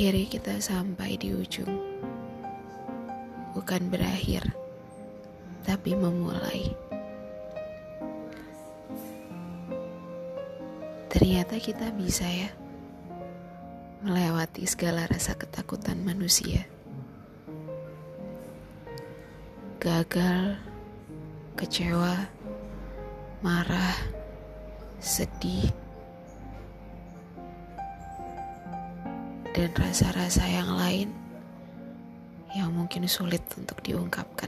akhirnya kita sampai di ujung. Bukan berakhir, tapi memulai. Ternyata kita bisa ya melewati segala rasa ketakutan manusia. Gagal, kecewa, marah, sedih, dan rasa-rasa yang lain yang mungkin sulit untuk diungkapkan.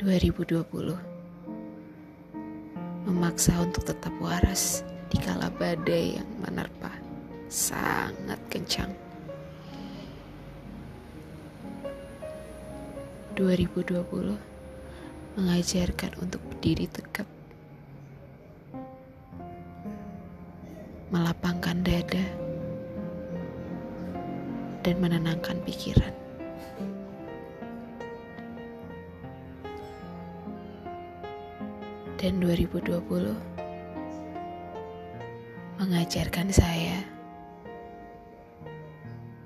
...2020... memaksa untuk tetap waras dikala badai yang menerpa sangat kencang. 2020... mengajarkan untuk berdiri tegap, melapangkan dada, dan menenangkan pikiran. Dan 2020 mengajarkan saya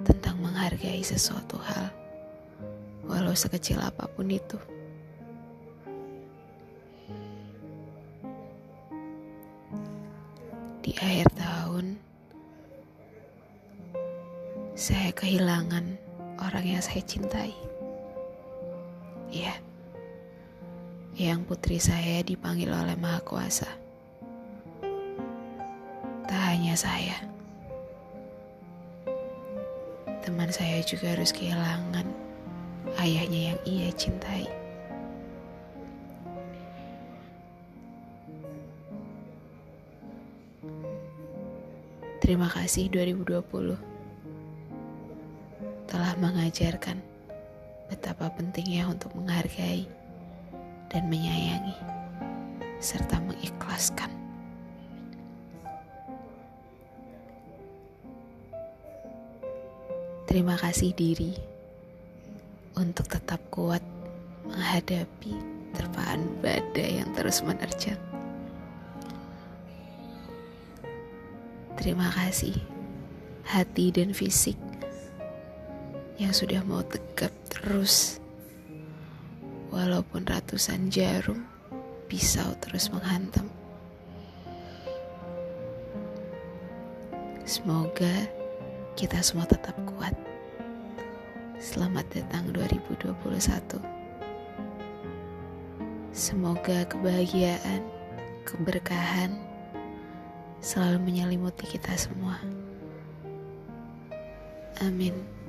tentang menghargai sesuatu hal, walau sekecil apapun itu. Di akhir tahun, saya kehilangan orang yang saya cintai. Ya, yang putri saya dipanggil oleh Maha Kuasa. Tak hanya saya, teman saya juga harus kehilangan ayahnya yang ia cintai. Terima kasih 2020 telah mengajarkan betapa pentingnya untuk menghargai dan menyayangi serta mengikhlaskan. Terima kasih diri untuk tetap kuat menghadapi terpaan badai yang terus menerjang. Terima kasih hati dan fisik yang sudah mau tegap terus, walaupun ratusan jarum pisau terus menghantam. Semoga kita semua tetap kuat. Selamat datang 2021. Semoga kebahagiaan, keberkahan selalu menyelimuti kita semua. Amin.